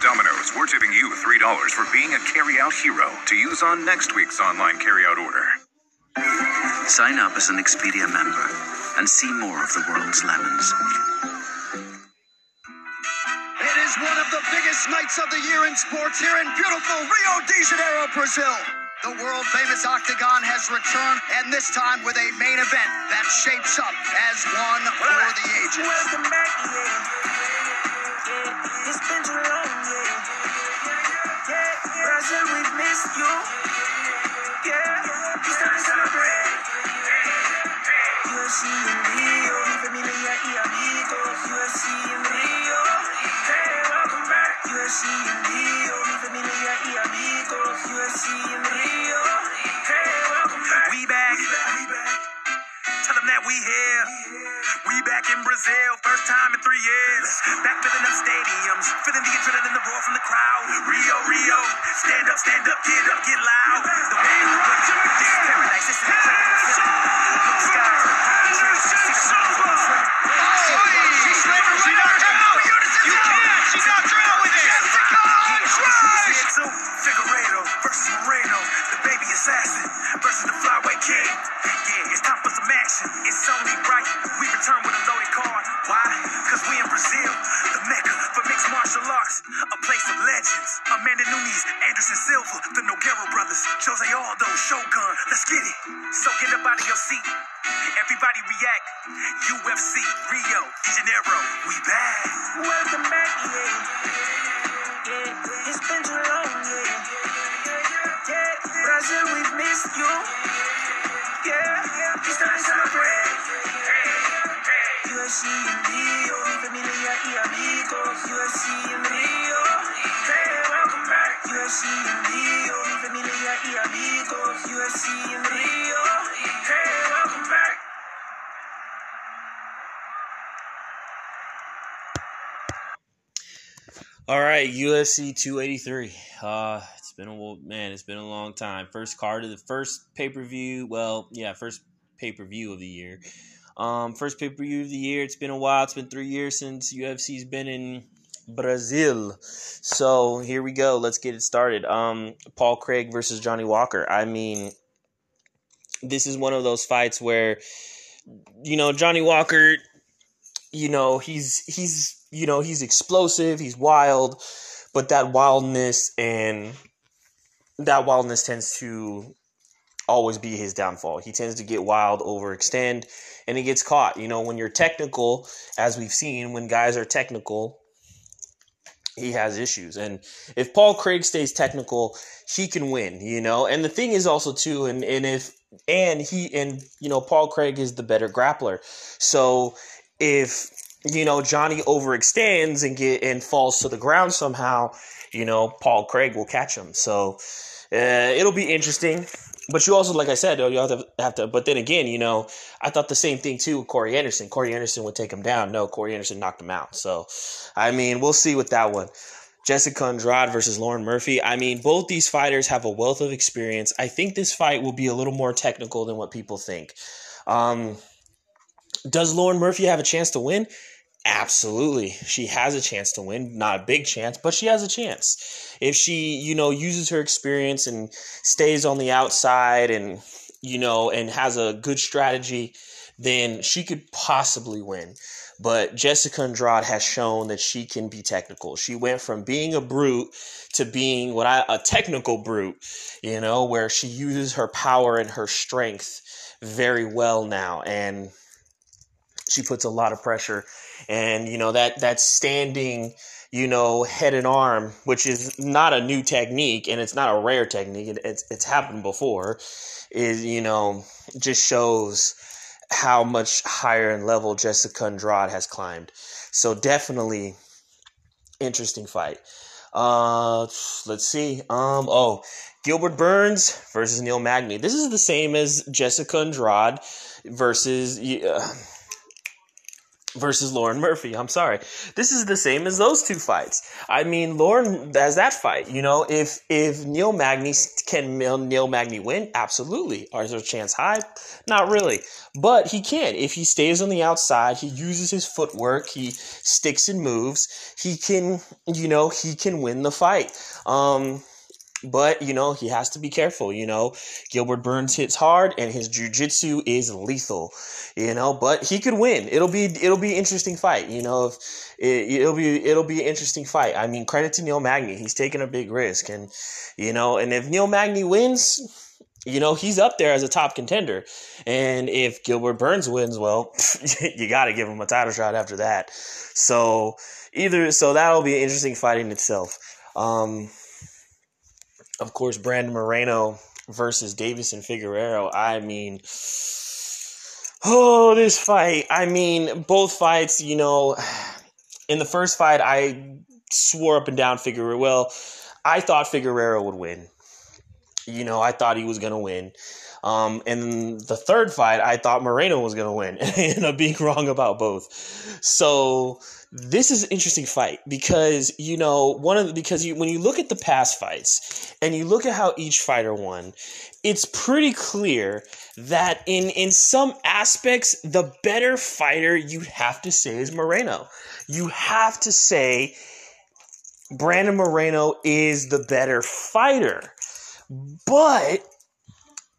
Domino's, we're tipping you $3 for being a carryout hero to use on next week's online carryout order. Sign up as an Expedia member and see more of the world's lemons. It is one of the biggest nights of the year in sports here in beautiful Rio de Janeiro, Brazil. The world-famous Octagon has returned, and this time with a main event that shapes up as one for the ages. All right, UFC 283. It's been a long time. First pay-per-view of the year. First pay-per-view of the year. It's been a while. It's been 3 years since UFC's been in Brazil. So here we go. Let's get it started. Paul Craig versus Johnny Walker. I mean, this is one of those fights where, you know, Johnny Walker, you know, he's explosive, he's wild, but that wildness tends to always be his downfall. He tends to get wild, overextend, and he gets caught. You know, when you're technical, as we've seen, when guys are technical, he has issues. And if Paul Craig stays technical, he can win, you know. And the thing is also too, Paul Craig is the better grappler. So if you know, Johnny overextends and falls to the ground somehow, you know, Paul Craig will catch him. So it'll be interesting. But you also, like I said, you have to. But then again, you know, I thought the same thing too with Corey Anderson. Corey Anderson would take him down. No, Corey Anderson knocked him out. So, I mean, we'll see with that one. Jessica Andrade versus Lauren Murphy. I mean, both these fighters have a wealth of experience. I think this fight will be a little more technical than what people think. Does Lauren Murphy have a chance to win? Absolutely. She has a chance to win. Not a big chance, but she has a chance. If she, you know, uses her experience and stays on the outside and, you know, and has a good strategy, then she could possibly win. But Jessica Andrade has shown that she can be technical. She went from being a brute to being a technical brute, you know, where she uses her power and her strength very well now. And she puts a lot of pressure, and, you know, that standing, you know, head and arm, which is not a new technique and it's not a rare technique. It's happened before, is, you know, just shows how much higher in level Jessica Andrade has climbed. So definitely interesting fight. Let's see. Gilbert Burns versus Neil Magny. This is the same as Jessica Andrade versus versus Lauren Murphy. I'm sorry. This is the same as those two fights. I mean, Lauren has that fight. You know, if Neil Magny can Neil Magny win, absolutely. Is there a chance high? Not really. But he can. If he stays on the outside, he uses his footwork, he sticks and moves, he can, you know, he can win the fight. But, you know, he has to be careful, you know. Gilbert Burns hits hard, and his jiu-jitsu is lethal, you know. But he could win. It'll be an interesting fight, you know. It'll be an interesting fight. I mean, credit to Neil Magny. He's taking a big risk. And, you know, and if Neil Magny wins, you know, he's up there as a top contender. And if Gilbert Burns wins, well, you got to give him a title shot after that. So that'll be an interesting fight in itself. Of course, Brandon Moreno versus Deiveson Figueiredo. I mean, oh, this fight. I mean, both fights, you know, in the first fight, I swore up and down Figueiredo. Well, I thought Figueiredo would win. You know, I thought he was going to win. And the third fight, I thought Moreno was going to win. And I ended up being wrong about both. So this is an interesting fight because, you know, when you look at the past fights and you look at how each fighter won, it's pretty clear that in some aspects, the better fighter you'd have to say is Moreno. You have to say Brandon Moreno is the better fighter. But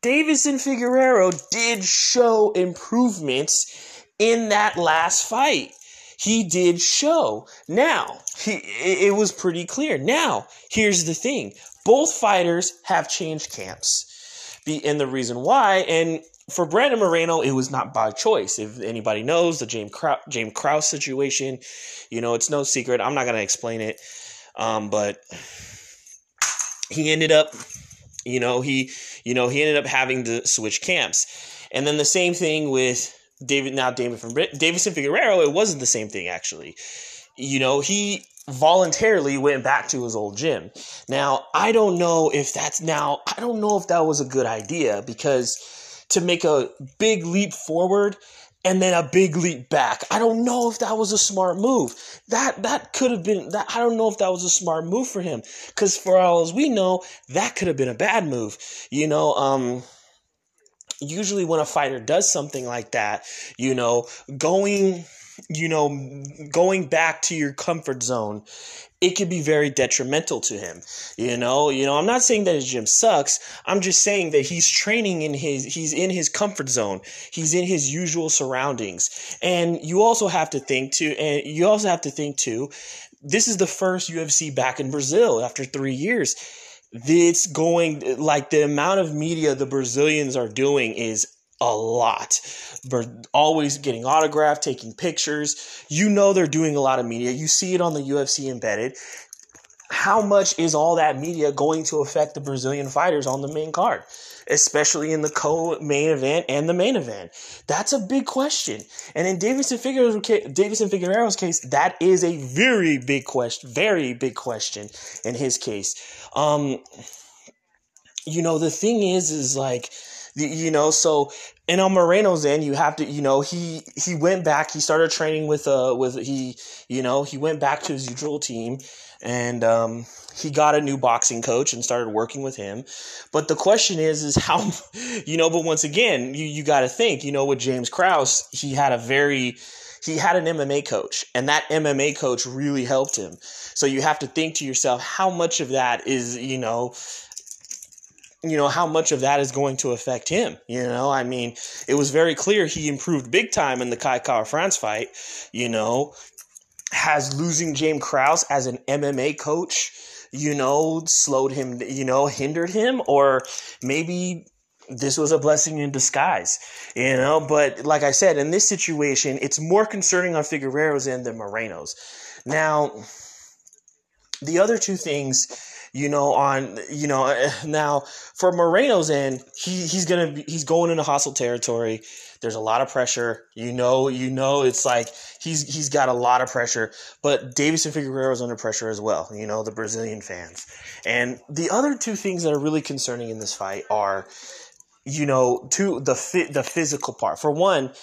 Deiveson Figueiredo did show improvements in that last fight. He did show. Now, it was pretty clear. Now, here's the thing. Both fighters have changed camps. And the reason why, and for Brandon Moreno, it was not by choice. If anybody knows the James Krause situation, you know, it's no secret. I'm not going to explain it. But he ended up... he ended up having to switch camps. And then the same thing with Deiveson Figueiredo, it wasn't the same thing, actually. You know, he voluntarily went back to his old gym. Now, I don't know if that was a good idea, because to make a big leap forward and then a big leap back, I don't know if that was a smart move. That could have been that. I don't know if that was a smart move for him, because for all as we know, that could have been a bad move. You know, usually when a fighter does something like that, you know, going back to your comfort zone, it could be very detrimental to him. You know, I'm not saying that his gym sucks. I'm just saying that he's training he's in his comfort zone. He's in his usual surroundings. And you also have to think too, this is the first UFC back in Brazil after 3 years. It's going, like, the amount of media the Brazilians are doing is a lot. They're always getting autographed, taking pictures. You know, they're doing a lot of media. You see it on the UFC Embedded. How much is all that media going to affect the Brazilian fighters on the main card, especially in the co-main event and the main event? That's a big question. And in Deiveson Figueiredo's case, that is a very big question in his case. You know, the thing is like, you know, so, and on Moreno's end, you have to, you know, he went back, he started training he went back to his usual team, and he got a new boxing coach and started working with him. But the question is how, you know, but once again, you got to think, you know, with James Krause, he had an MMA coach, and that MMA coach really helped him. So you have to think to yourself, how much of that is, how much of that is going to affect him? You know, I mean, it was very clear he improved big time in the Kai Kara-France fight. You know, has losing James Krause as an MMA coach, you know, slowed him, you know, hindered him? Or maybe this was a blessing in disguise, you know? But like I said, in this situation, it's more concerning on Figueiredo's end than Moreno's. Now, the other two things... now for Moreno's end, he's going into hostile territory. There's a lot of pressure. You know, it's like he's got a lot of pressure, but Deiveson Figueiredo is under pressure as well. You know, the Brazilian fans. And the other two things that are really concerning in this fight are, you know, the physical part. For one,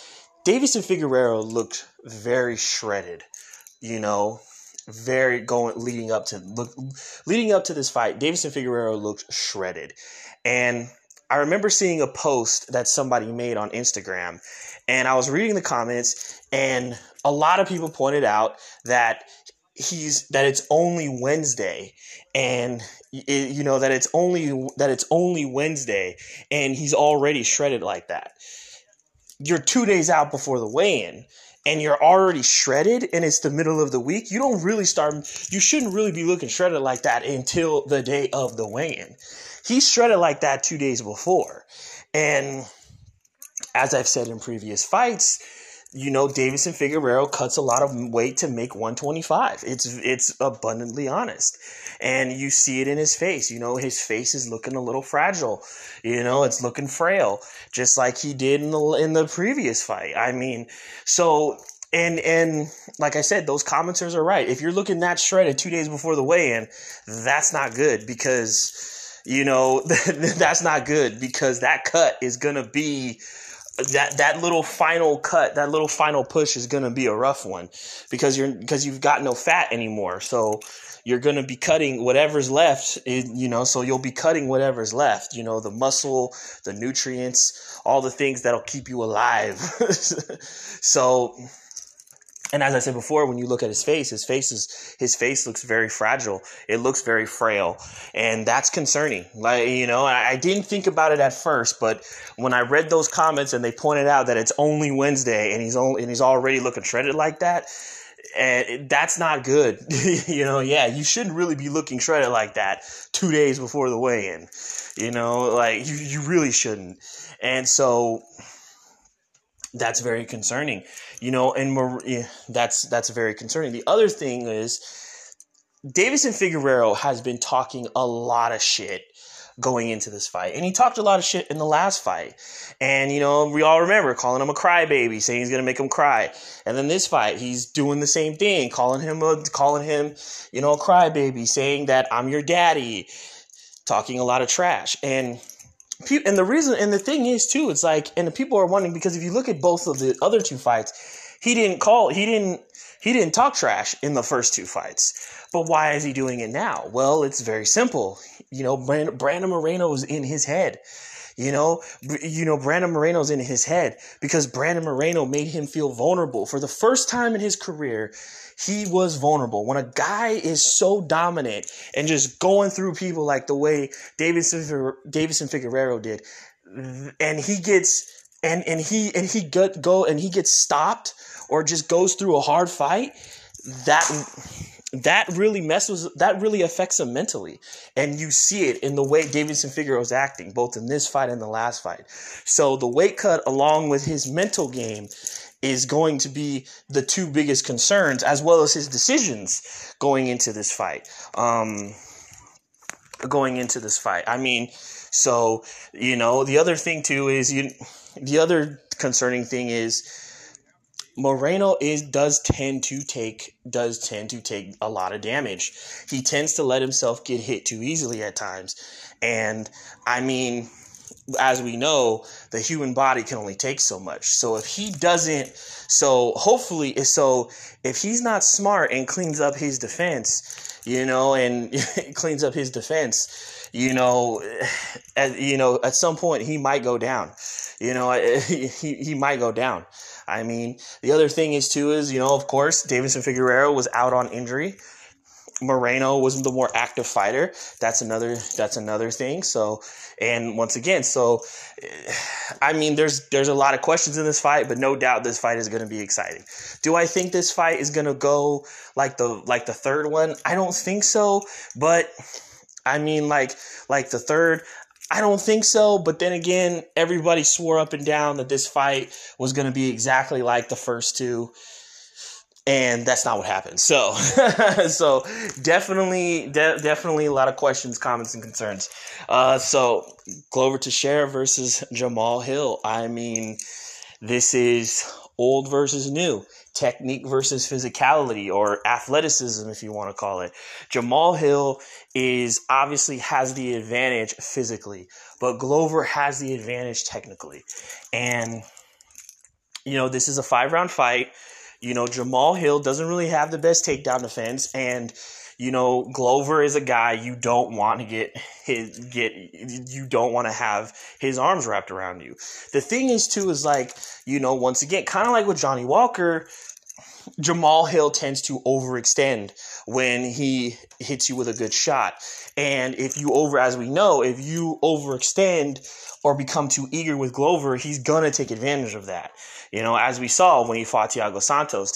Deiveson Figueiredo looked very shredded, you know, leading up to this fight. Deiveson Figueiredo looked shredded, and I remember seeing a post that somebody made on Instagram, and I was reading the comments, and a lot of people pointed out that it's only Wednesday, and it's only Wednesday, and he's already shredded like that. You're 2 days out before the weigh-in, and you're already shredded, and it's the middle of the week. You shouldn't really be looking shredded like that until the day of the weigh-in. He's shredded like that 2 days before, and as I've said in previous fights, you know, Deiveson Figueiredo cuts a lot of weight to make 125. It's abundantly honest. And you see it in his face. You know, his face is looking a little fragile. You know, it's looking frail, just like he did in the previous fight. I mean, so and like I said, those commenters are right. If you're looking that shredded 2 days before the weigh-in, that's not good, because, you know, that's not good, because that cut is going to be that little final cut, that little final push is going to be a rough one, because you've got no fat anymore. So you're going to be cutting whatever's left, you know, the muscle, the nutrients, all the things that'll keep you alive. So, and as I said before, when you look at his face looks very fragile. It looks very frail, and that's concerning. Like, you know, I didn't think about it at first, but when I read those comments and they pointed out that it's only Wednesday and he's already looking shredded like that, and that's not good. You know, yeah, you shouldn't really be looking shredded like that 2 days before the weigh-in. You know, like you really shouldn't, and so. That's very concerning, you know, and that's very concerning. The other thing is, Deiveson Figueiredo has been talking a lot of shit going into this fight, and he talked a lot of shit in the last fight, and, you know, we all remember calling him a crybaby, saying he's gonna make him cry, and then this fight, he's doing the same thing, calling him, you know, a crybaby, saying that I'm your daddy, talking a lot of trash, and the people are wondering, because if you look at both of the other two fights, he didn't talk trash in the first two fights. But why is he doing it now? Well, it's very simple. You know, Brandon Moreno's in his head. You know, Brandon Moreno's in his head because Brandon Moreno made him feel vulnerable. For the first time in his career, he was vulnerable. When a guy is so dominant and just going through people like the way Deiveson Figueiredo did, and he gets and he gets stopped or just goes through a hard fight, that really affects him mentally. And you see it in the way Deiveson Figueiredo is acting, both in this fight and the last fight. So the weight cut, along with his mental game, is going to be the two biggest concerns, as well as his decisions going into this fight. I mean, so, you know, the other thing too is, the other concerning thing is, Moreno does tend to take a lot of damage. He tends to let himself get hit too easily at times. And I mean, as we know, the human body can only take so much. So if he's not smart and cleans up his defense, at some point he might go down. You know, he might go down. I mean, the other thing is too is, you know, of course, Deiveson Figueiredo was out on injury. Moreno was the more active fighter. That's another thing. So, and once again, so, I mean, there's a lot of questions in this fight, but no doubt this fight is going to be exciting. Do I think this fight is going to go like the third one? I don't think so, but I mean, like the third, I don't think so, but then again, everybody swore up and down that this fight was going to be exactly like the first two, and that's not what happened. So, so definitely a lot of questions, comments, and concerns. So, Glover Teixeira versus Jamahal Hill. I mean, this is old versus new. Technique versus physicality, or athleticism, if you want to call it. Jamahal Hill obviously has the advantage physically, but Glover has the advantage technically. And You know, this is a 5-round fight. You know, Jamahal Hill doesn't really have the best takedown defense, and you know, Glover is a guy you don't want to you don't want to have his arms wrapped around you. The thing is, too, is like, you know, once again, kind of like with Johnny Walker, Jamahal Hill tends to overextend when he hits you with a good shot. And if you overextend or become too eager with Glover, he's going to take advantage of that. You know, as we saw when he fought Thiago Santos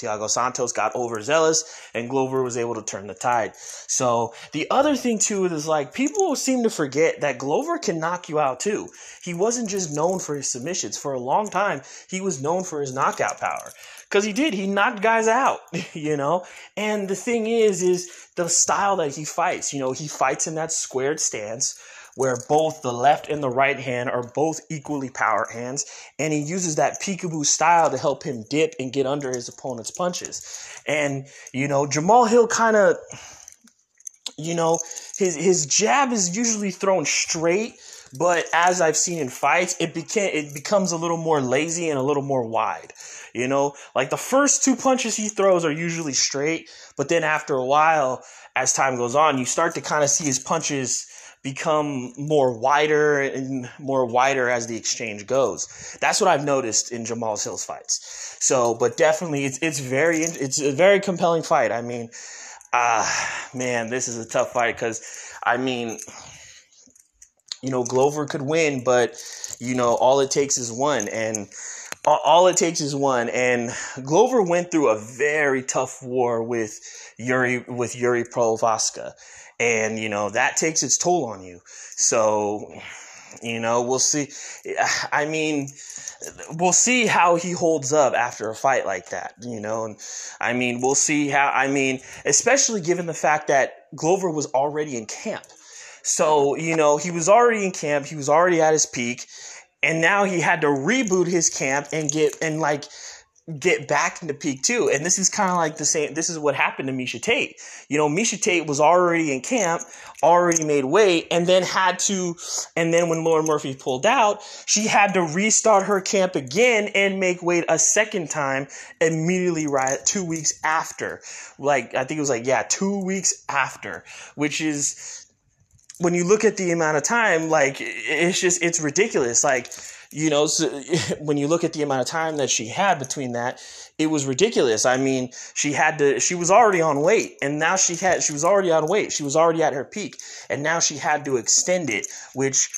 got overzealous and Glover was able to turn the tide. So the other thing, too, is like people seem to forget that Glover can knock you out, too. He wasn't just known for his submissions. For a long time, he was known for his knockout power. Because he knocked guys out, you know. And the thing is the style that he fights. You know, he fights in that squared stance where both the left and the right hand are both equally power hands. And he uses that peekaboo style to help him dip and get under his opponent's punches. And, you know, Jamahal Hill kind of, you know, his jab is usually thrown straight. But as I've seen in fights, it becomes a little more lazy and a little more wide. You know, like the first two punches he throws are usually straight, but then after a while, as time goes on, you start to kind of see his punches become more wider as the exchange goes. That's what I've noticed in Jamahal Hill's fights. So, but definitely it's a very compelling fight. I mean, man, this is a tough fight because, I mean, you know, Glover could win, but, you know, all it takes is one, and Glover went through a very tough war with Yuri Provoska, and you know that takes its toll on you. So, you know, we'll see. I mean, we'll see how he holds up after a fight like that. You know, and I mean, we'll see how. I mean, especially given the fact that Glover was already in camp. So, you know, he was already in camp. He was already at his peak. And now he had to reboot his camp and get back into peak too. And this is kind of like the same. This is what happened to Misha Tate. You know, Misha Tate was already in camp, already made weight, and then when Lauren Murphy pulled out, she had to restart her camp again and make weight a second time immediately, right 2 weeks after. Like, I think it was 2 weeks after, which is, when you look at the amount of time, like, it's ridiculous. Like, you know, so when you look at the amount of time that she had between that, it was ridiculous. I mean, she was already on weight, and now she was already on weight. She was already at her peak, and now she had to extend it, which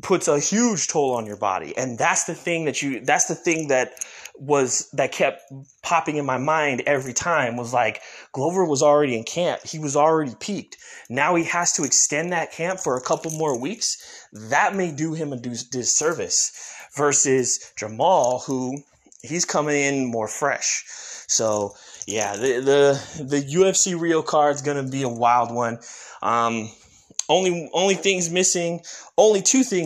puts a huge toll on your body. And that's the thing that kept popping in my mind every time was like, Glover was already in camp. He was already peaked. Now he has to extend that camp for a couple more weeks. That may do him a disservice versus Jamahal, who he's coming in more fresh. So yeah, the UFC Rio card's going to be a wild one. Only two things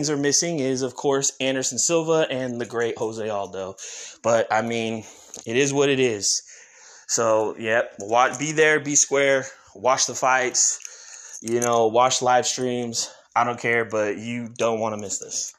are missing is, of course, Anderson Silva and the great Jose Aldo. But, I mean, it is what it is. So, yep, be there, be square, watch the fights, you know, watch live streams. I don't care, but you don't want to miss this.